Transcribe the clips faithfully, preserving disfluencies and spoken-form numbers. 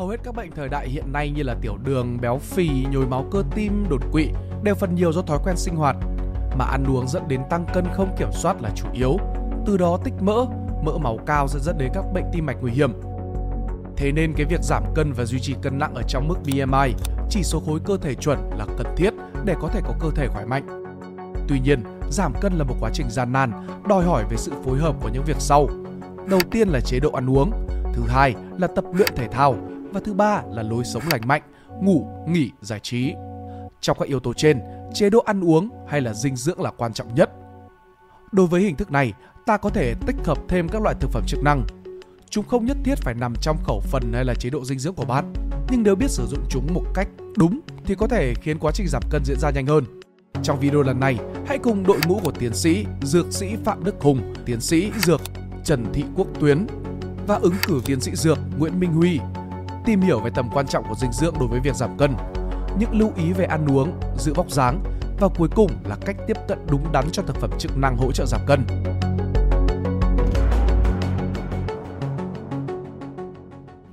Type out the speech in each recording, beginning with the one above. Hầu hết các bệnh thời đại hiện nay như là tiểu đường, béo phì, nhồi máu cơ tim, đột quỵ đều phần nhiều do thói quen sinh hoạt, mà ăn uống dẫn đến tăng cân không kiểm soát là chủ yếu. Từ đó tích mỡ, mỡ máu cao sẽ dẫn đến các bệnh tim mạch nguy hiểm. Thế nên cái việc giảm cân và duy trì cân nặng ở trong mức B M I, chỉ số khối cơ thể chuẩn là cần thiết để có thể có cơ thể khỏe mạnh. Tuy nhiên, giảm cân là một quá trình gian nan, đòi hỏi về sự phối hợp của những việc sau. Đầu tiên là chế độ ăn uống, thứ hai là tập luyện thể thao và thứ ba là lối sống lành mạnh, ngủ, nghỉ, giải trí. Trong các yếu tố trên, chế độ ăn uống hay là dinh dưỡng là quan trọng nhất. Đối với hình thức này, ta có thể tích hợp thêm các loại thực phẩm chức năng. Chúng không nhất thiết phải nằm trong khẩu phần hay là chế độ dinh dưỡng của bạn, nhưng nếu biết sử dụng chúng một cách đúng thì có thể khiến quá trình giảm cân diễn ra nhanh hơn. Trong video lần này, hãy cùng đội ngũ của tiến sĩ, dược sĩ Phạm Đức Hùng, tiến sĩ dược Trần Thị Quốc Tuyến và ứng cử tiến sĩ dược Nguyễn Minh Huy tìm hiểu về tầm quan trọng của dinh dưỡng đối với việc giảm cân, những lưu ý về ăn uống, giữ vóc dáng và cuối cùng là cách tiếp cận đúng đắn cho thực phẩm chức năng hỗ trợ giảm cân.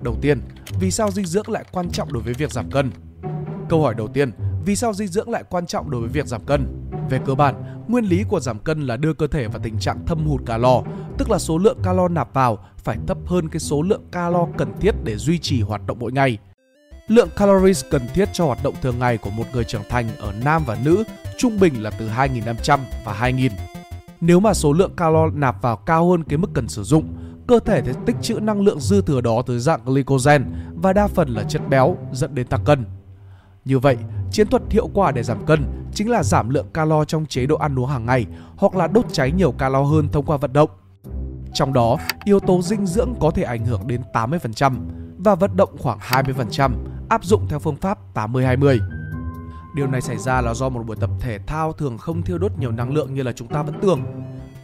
Đầu tiên, vì sao dinh dưỡng lại quan trọng đối với việc giảm cân? Câu hỏi đầu tiên, vì sao dinh dưỡng lại quan trọng đối với việc giảm cân? Về cơ bản, nguyên lý của giảm cân là đưa cơ thể vào tình trạng thâm hụt calo, tức là số lượng calo nạp vào phải thấp hơn cái số lượng calo cần thiết để duy trì hoạt động mỗi ngày. Lượng calories cần thiết cho hoạt động thường ngày của một người trưởng thành ở nam và nữ trung bình là từ hai nghìn năm trăm và hai nghìn. Nếu mà số lượng calo nạp vào cao hơn cái mức cần sử dụng, cơ thể sẽ tích trữ năng lượng dư thừa đó tới dạng glycogen và đa phần là chất béo dẫn đến tăng cân. Như vậy, chiến thuật hiệu quả để giảm cân chính là giảm lượng calo trong chế độ ăn uống hàng ngày hoặc là đốt cháy nhiều calo hơn thông qua vận động. Trong đó, yếu tố dinh dưỡng có thể ảnh hưởng đến tám mươi phần trăm và vận động khoảng hai mươi phần trăm, áp dụng theo phương pháp tám mươi hai mươi. Điều này xảy ra là do một buổi tập thể thao thường không thiêu đốt nhiều năng lượng như là chúng ta vẫn tưởng.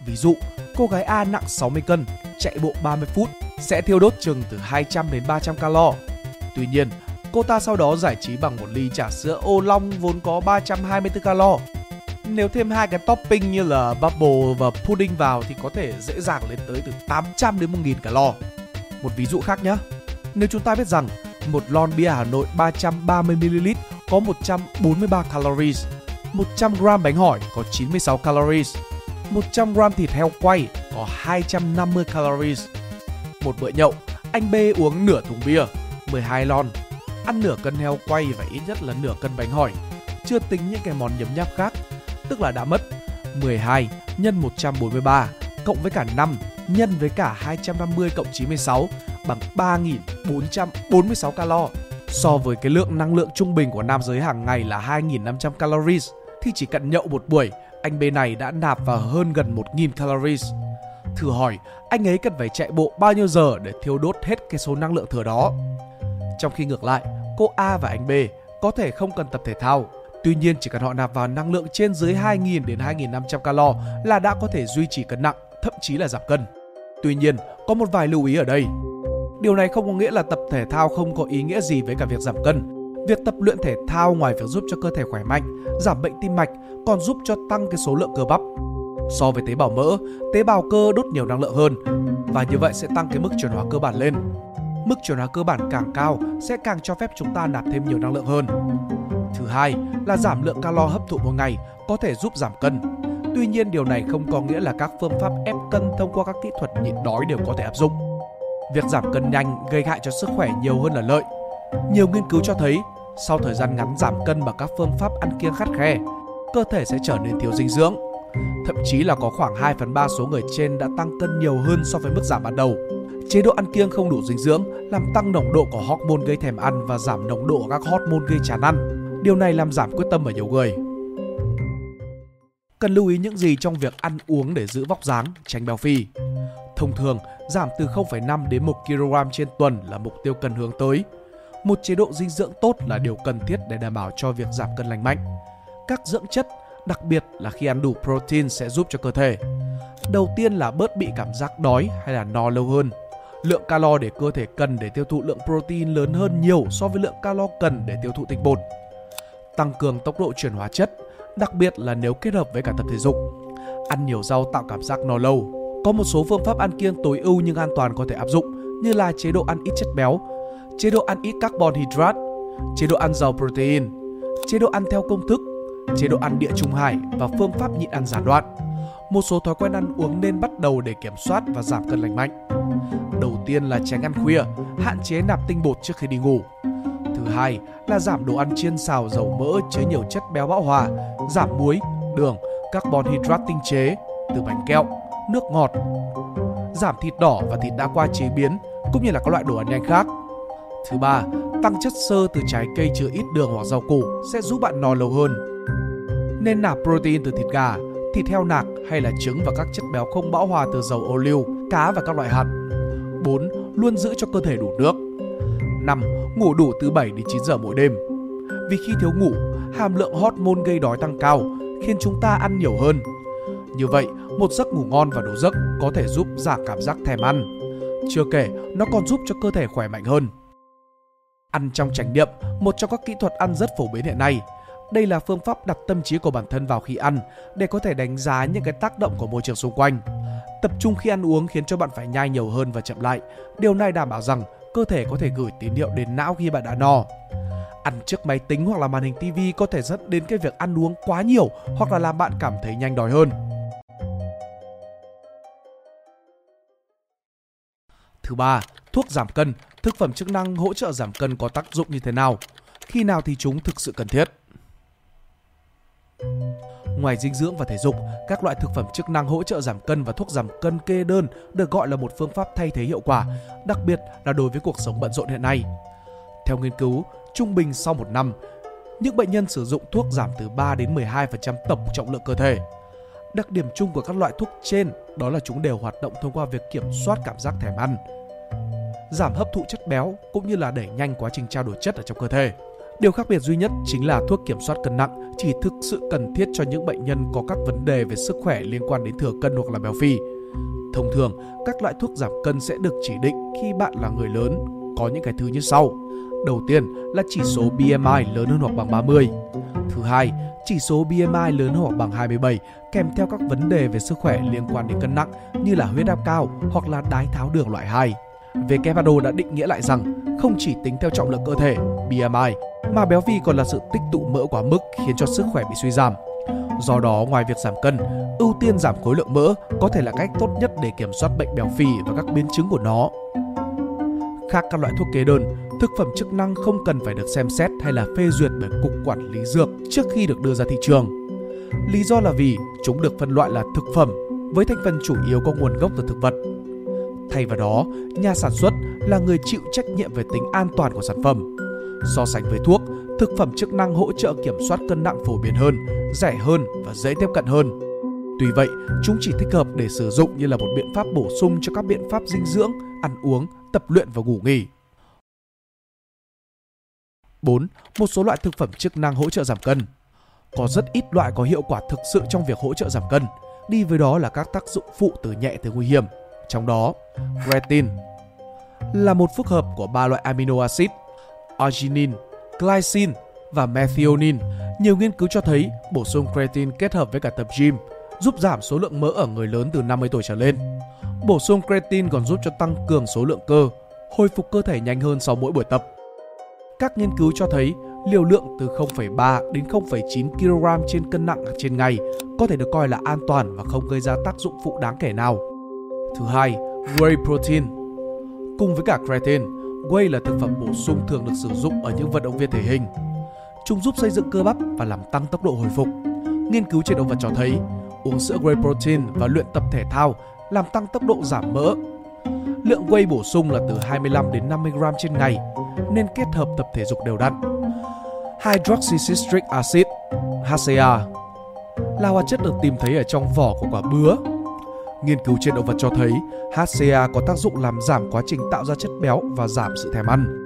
Ví dụ, cô gái A nặng sáu mươi cân, chạy bộ ba mươi phút sẽ thiêu đốt chừng từ hai trăm đến ba trăm calo. Tuy nhiên, cô ta sau đó giải trí bằng một ly trà sữa ô long vốn có ba trăm hai mươi tư calo. Nếu thêm hai cái topping như là bubble và pudding vào thì có thể dễ dàng lên tới từ tám trăm đến một nghìn calo. Một ví dụ khác nhé. Nếu chúng ta biết rằng một lon bia Hà Nội ba trăm ba mươi mi li lít có một trăm bốn mươi ba calories, một trăm gram bánh hỏi có chín mươi sáu calories, một trăm gram thịt heo quay có hai trăm năm mươi calories. Một bữa nhậu, anh B uống nửa thùng bia, mười hai lon, ăn nửa cân heo quay và ít nhất là nửa cân bánh hỏi, chưa tính những cái món nhấm nháp khác, tức là đã mất mười hai nhân một trăm bốn mươi ba cộng với cả năm nhân với cả hai trăm năm mươi cộng chín mươi sáu bằng ba nghìn bốn trăm bốn mươi sáu calo. So với cái lượng năng lượng trung bình của nam giới hàng ngày là hai nghìn năm trăm calories thì chỉ cần nhậu một buổi, anh B này đã nạp vào hơn gần một nghìn calories. Thử hỏi, anh ấy cần phải chạy bộ bao nhiêu giờ để thiêu đốt hết cái số năng lượng thừa đó? Trong khi ngược lại, cô A và anh B có thể không cần tập thể thao. Tuy nhiên, chỉ cần họ nạp vào năng lượng trên dưới hai nghìn đến hai nghìn năm trăm calo là đã có thể duy trì cân nặng, thậm chí là giảm cân. Tuy nhiên, có một vài lưu ý ở đây. Điều này không có nghĩa là tập thể thao không có ý nghĩa gì với cả việc giảm cân. Việc tập luyện thể thao ngoài việc giúp cho cơ thể khỏe mạnh, giảm bệnh tim mạch còn giúp cho tăng cái số lượng cơ bắp. So với tế bào mỡ, tế bào cơ đốt nhiều năng lượng hơn và như vậy sẽ tăng cái mức chuyển hóa cơ bản lên. Mức chuyển hóa cơ bản càng cao sẽ càng cho phép chúng ta nạp thêm nhiều năng lượng hơn. Thứ hai là giảm lượng calo hấp thụ mỗi ngày có thể giúp giảm cân. Tuy nhiên, điều này không có nghĩa là các phương pháp ép cân thông qua các kỹ thuật nhịn đói đều có thể áp dụng. Việc giảm cân nhanh gây hại cho sức khỏe nhiều hơn là lợi. Nhiều nghiên cứu cho thấy, sau thời gian ngắn giảm cân bằng các phương pháp ăn kiêng khắt khe, cơ thể sẽ trở nên thiếu dinh dưỡng. Thậm chí là có khoảng hai phần ba số người trên đã tăng cân nhiều hơn so với mức giảm ban đầu. Chế độ ăn kiêng không đủ dinh dưỡng làm tăng nồng độ của hormone gây thèm ăn và giảm nồng độ của các hormone gây chán ăn. Điều này làm giảm quyết tâm ở nhiều người. Cần lưu ý những gì trong việc ăn uống để giữ vóc dáng, tránh béo phì. Thông thường, giảm từ không phẩy năm đến một ki lô gam trên tuần là mục tiêu cần hướng tới. Một chế độ dinh dưỡng tốt là điều cần thiết để đảm bảo cho việc giảm cân lành mạnh. Các dưỡng chất, đặc biệt là khi ăn đủ protein sẽ giúp cho cơ thể. Đầu tiên là bớt bị cảm giác đói hay là no lâu hơn. Lượng calo để cơ thể cần để tiêu thụ lượng protein lớn hơn nhiều so với lượng calo cần để tiêu thụ tinh bột. Tăng cường tốc độ chuyển hóa chất, đặc biệt là nếu kết hợp với cả tập thể dục. Ăn nhiều rau tạo cảm giác no lâu. Có một số phương pháp ăn kiêng tối ưu nhưng an toàn có thể áp dụng như là chế độ ăn ít chất béo, chế độ ăn ít carbon hydrate, chế độ ăn giàu protein, chế độ ăn theo công thức, chế độ ăn địa trung hải và phương pháp nhịn ăn gián đoạn. Một số thói quen ăn uống nên bắt đầu để kiểm soát và giảm cân lành mạnh. Đầu tiên là tránh ăn khuya, hạn chế nạp tinh bột trước khi đi ngủ. Thứ hai là giảm đồ ăn chiên xào dầu mỡ chứa nhiều chất béo bão hòa, giảm muối, đường, carbon hydrate tinh chế từ bánh kẹo, nước ngọt. Giảm thịt đỏ và thịt đã qua chế biến cũng như là các loại đồ ăn nhanh khác. Thứ ba, tăng chất xơ từ trái cây chứa ít đường hoặc rau củ sẽ giúp bạn no lâu hơn. Nên nạp protein từ thịt gà, thịt heo nạc hay là trứng và các chất béo không bão hòa từ dầu ô liu, cá và các loại hạt. bốn. Luôn giữ cho cơ thể đủ nước. năm. Ngủ đủ từ bảy đến chín giờ mỗi đêm. Vì khi thiếu ngủ, hàm lượng hormone gây đói tăng cao, khiến chúng ta ăn nhiều hơn. Như vậy, một giấc ngủ ngon và đủ giấc có thể giúp giảm cảm giác thèm ăn. Chưa kể, nó còn giúp cho cơ thể khỏe mạnh hơn. Ăn trong chánh niệm, một trong các kỹ thuật ăn rất phổ biến hiện nay. Đây là phương pháp đặt tâm trí của bản thân vào khi ăn để có thể đánh giá những cái tác động của môi trường xung quanh. Tập trung khi ăn uống khiến cho bạn phải nhai nhiều hơn và chậm lại. Điều này đảm bảo rằng cơ thể có thể gửi tín hiệu đến não khi bạn đã no. Ăn trước máy tính hoặc là màn hình ti vi có thể dẫn đến cái việc ăn uống quá nhiều hoặc là làm bạn cảm thấy nhanh đói hơn. Thứ ba, thuốc giảm cân, thực phẩm chức năng hỗ trợ giảm cân có tác dụng như thế nào? Khi nào thì chúng thực sự cần thiết? Ngoài dinh dưỡng và thể dục, các loại thực phẩm chức năng hỗ trợ giảm cân và thuốc giảm cân kê đơn được gọi là một phương pháp thay thế hiệu quả, đặc biệt là đối với cuộc sống bận rộn hiện nay. Theo nghiên cứu, trung bình sau một năm, những bệnh nhân sử dụng thuốc giảm từ ba đến mười hai phần trăm tổng trọng lượng cơ thể. Đặc điểm chung của các loại thuốc trên đó là chúng đều hoạt động thông qua việc kiểm soát cảm giác thèm ăn, giảm hấp thụ chất béo cũng như là đẩy nhanh quá trình trao đổi chất ở trong cơ thể. Điều khác biệt duy nhất chính là thuốc kiểm soát cân nặng chỉ thực sự cần thiết cho những bệnh nhân có các vấn đề về sức khỏe liên quan đến thừa cân hoặc là béo phì. Thông thường, các loại thuốc giảm cân sẽ được chỉ định khi bạn là người lớn, có những cái thứ như sau. Đầu tiên là chỉ số B M I lớn hơn hoặc bằng ba mươi. Thứ hai, chỉ số B M I lớn hơn hoặc bằng hai mươi bảy kèm theo các vấn đề về sức khỏe liên quan đến cân nặng như là huyết áp cao hoặc là đái tháo đường loại hai. vê ca pê a đê o đã định nghĩa lại rằng không chỉ tính theo trọng lượng cơ thể B M I mà béo phì còn là sự tích tụ mỡ quá mức khiến cho sức khỏe bị suy giảm. Do đó, ngoài việc giảm cân, ưu tiên giảm khối lượng mỡ có thể là cách tốt nhất để kiểm soát bệnh béo phì và các biến chứng của nó. Khác các loại thuốc kê đơn, thực phẩm chức năng không cần phải được xem xét hay là phê duyệt bởi Cục Quản lý Dược trước khi được đưa ra thị trường. Lý do là vì chúng được phân loại là thực phẩm với thành phần chủ yếu có nguồn gốc từ thực vật. Thay vào đó, nhà sản xuất là người chịu trách nhiệm về tính an toàn của sản phẩm. So sánh với thuốc, thực phẩm chức năng hỗ trợ kiểm soát cân nặng phổ biến hơn, rẻ hơn và dễ tiếp cận hơn. Tuy vậy, chúng chỉ thích hợp để sử dụng như là một biện pháp bổ sung cho các biện pháp dinh dưỡng, ăn uống, tập luyện và ngủ nghỉ. bốn. Một số loại thực phẩm chức năng hỗ trợ giảm cân. Có rất ít loại có hiệu quả thực sự trong việc hỗ trợ giảm cân. Đi với đó là các tác dụng phụ từ nhẹ tới nguy hiểm. Trong đó, creatine là một phức hợp của ba loại amino acid arginine, glycine và methionine. Nhiều nghiên cứu cho thấy bổ sung creatine kết hợp với cả tập gym giúp giảm số lượng mỡ ở người lớn từ năm mươi tuổi trở lên. Bổ sung creatine còn giúp cho tăng cường số lượng cơ, hồi phục cơ thể nhanh hơn sau mỗi buổi tập. Các nghiên cứu cho thấy liều lượng từ không phẩy ba đến không phẩy chín ki lô gam trên cân nặng trên ngày có thể được coi là an toàn và không gây ra tác dụng phụ đáng kể nào. Thứ hai, whey protein. Cùng với cả creatine, whey là thực phẩm bổ sung thường được sử dụng ở những vận động viên thể hình. Chúng giúp xây dựng cơ bắp và làm tăng tốc độ hồi phục. Nghiên cứu trên động vật cho thấy uống sữa whey protein và luyện tập thể thao làm tăng tốc độ giảm mỡ. Lượng whey bổ sung là từ hai mươi lăm đến năm mươi gam trên ngày, nên kết hợp tập thể dục đều đặn. Hydroxycitric acid (hát xê a) là hoạt chất được tìm thấy ở trong vỏ của quả bứa. Nghiên cứu trên động vật cho thấy hát xê a có tác dụng làm giảm quá trình tạo ra chất béo và giảm sự thèm ăn.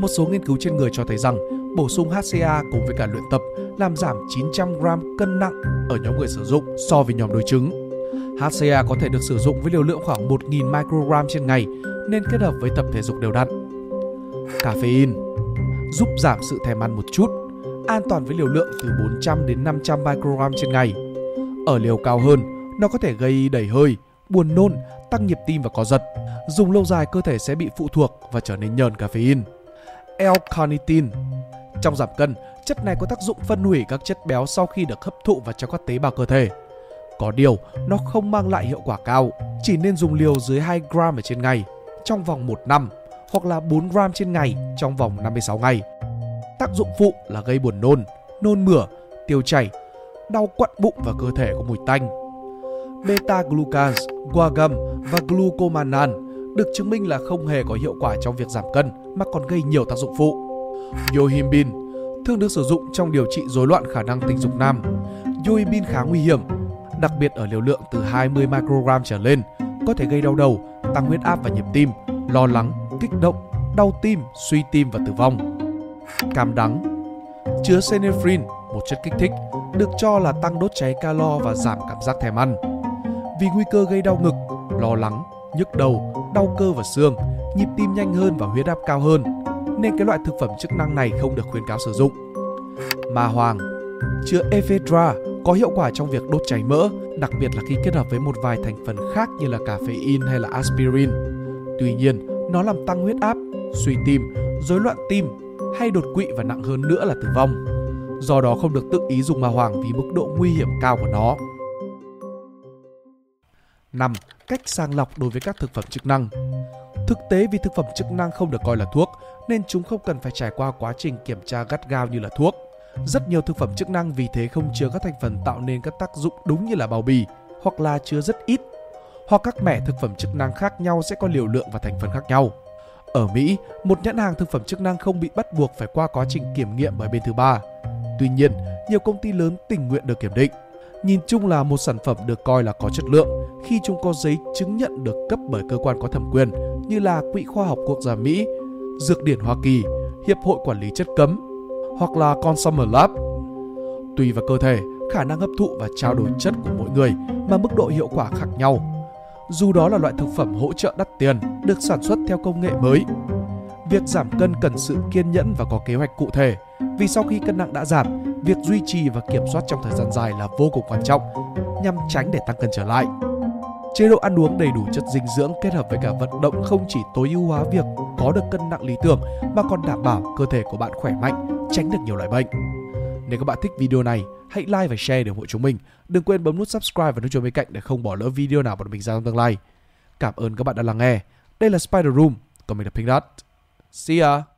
Một số nghiên cứu trên người cho thấy rằng bổ sung hát xê a cùng với cả luyện tập làm giảm chín trăm gam cân nặng ở nhóm người sử dụng so với nhóm đối chứng. hát xê a có thể được sử dụng với liều lượng khoảng một nghìn microgram trên ngày nên kết hợp với tập thể dục đều đặn. Caffeine giúp giảm sự thèm ăn một chút, an toàn với liều lượng từ bốn trăm đến năm trăm microgram trên ngày. Ở liều cao hơn, nó có thể gây đầy hơi, buồn nôn, tăng nhịp tim và co giật. Dùng lâu dài cơ thể sẽ bị phụ thuộc và trở nên nhờn caffeine. L-carnitine. Trong giảm cân, chất này có tác dụng phân hủy các chất béo sau khi được hấp thụ vào trong các tế bào cơ thể. Có điều, nó không mang lại hiệu quả cao, chỉ nên dùng liều dưới hai gram ở trên ngày trong vòng một năm hoặc là bốn gram trên ngày trong vòng năm mươi sáu ngày. Tác dụng phụ là gây buồn nôn, nôn mửa, tiêu chảy, đau quặn bụng và cơ thể có mùi tanh. Beta-glucans, guar gum và glucomannan được chứng minh là không hề có hiệu quả trong việc giảm cân mà còn gây nhiều tác dụng phụ. Yohimbine thường được sử dụng trong điều trị rối loạn khả năng tình dục nam. Yohimbine khá nguy hiểm, đặc biệt ở liều lượng từ hai mươi microgram trở lên, có thể gây đau đầu, tăng huyết áp và nhịp tim, lo lắng, kích động, đau tim, suy tim và tử vong. Cam đắng chứa senephrin, một chất kích thích, được cho là tăng đốt cháy calo và giảm cảm giác thèm ăn. Vì nguy cơ gây đau ngực, lo lắng, nhức đầu, đau cơ và xương, nhịp tim nhanh hơn và huyết áp cao hơn, nên cái loại thực phẩm chức năng này không được khuyến cáo sử dụng. Ma hoàng chứa ephedra có hiệu quả trong việc đốt cháy mỡ, đặc biệt là khi kết hợp với một vài thành phần khác như là caffeine hay là aspirin. Tuy nhiên, nó làm tăng huyết áp, suy tim, rối loạn tim hay đột quỵ và nặng hơn nữa là tử vong. Do đó không được tự ý dùng ma hoàng vì mức độ nguy hiểm cao của nó. năm. Cách sàng lọc đối với các thực phẩm chức năng. Thực tế vì thực phẩm chức năng không được coi là thuốc nên chúng không cần phải trải qua quá trình kiểm tra gắt gao như là thuốc. Rất nhiều thực phẩm chức năng vì thế không chứa các thành phần tạo nên các tác dụng đúng như là bao bì, hoặc là chứa rất ít, hoặc các mẻ thực phẩm chức năng khác nhau sẽ có liều lượng và thành phần khác nhau. Ở Mỹ, một nhãn hàng thực phẩm chức năng không bị bắt buộc phải qua quá trình kiểm nghiệm bởi bên thứ ba. Tuy nhiên, nhiều công ty lớn tình nguyện được kiểm định. Nhìn chung là một sản phẩm được coi là có chất lượng khi chúng có giấy chứng nhận được cấp bởi cơ quan có thẩm quyền như là Quỹ Khoa học Quốc gia Mỹ, Dược điển Hoa Kỳ, Hiệp hội Quản lý Chất cấm hoặc là Consumer Lab. Tùy vào cơ thể, khả năng hấp thụ và trao đổi chất của mỗi người mà mức độ hiệu quả khác nhau. Dù đó là loại thực phẩm hỗ trợ đắt tiền được sản xuất theo công nghệ mới, việc giảm cân cần sự kiên nhẫn và có kế hoạch cụ thể, vì sau khi cân nặng đã giảm, việc duy trì và kiểm soát trong thời gian dài là vô cùng quan trọng nhằm tránh để tăng cân trở lại. Chế độ ăn uống đầy đủ chất dinh dưỡng kết hợp với cả vận động không chỉ tối ưu hóa việc có được cân nặng lý tưởng mà còn đảm bảo cơ thể của bạn khỏe mạnh, tránh được nhiều loại bệnh. Nếu các bạn thích video này, hãy like và share để ủng hộ chúng mình. Đừng quên bấm nút subscribe và nút chuông bên cạnh để không bỏ lỡ video nào bọn mình ra trong tương lai. Cảm ơn các bạn đã lắng nghe. Đây là Spiderum, còn mình là PinkDot. See ya!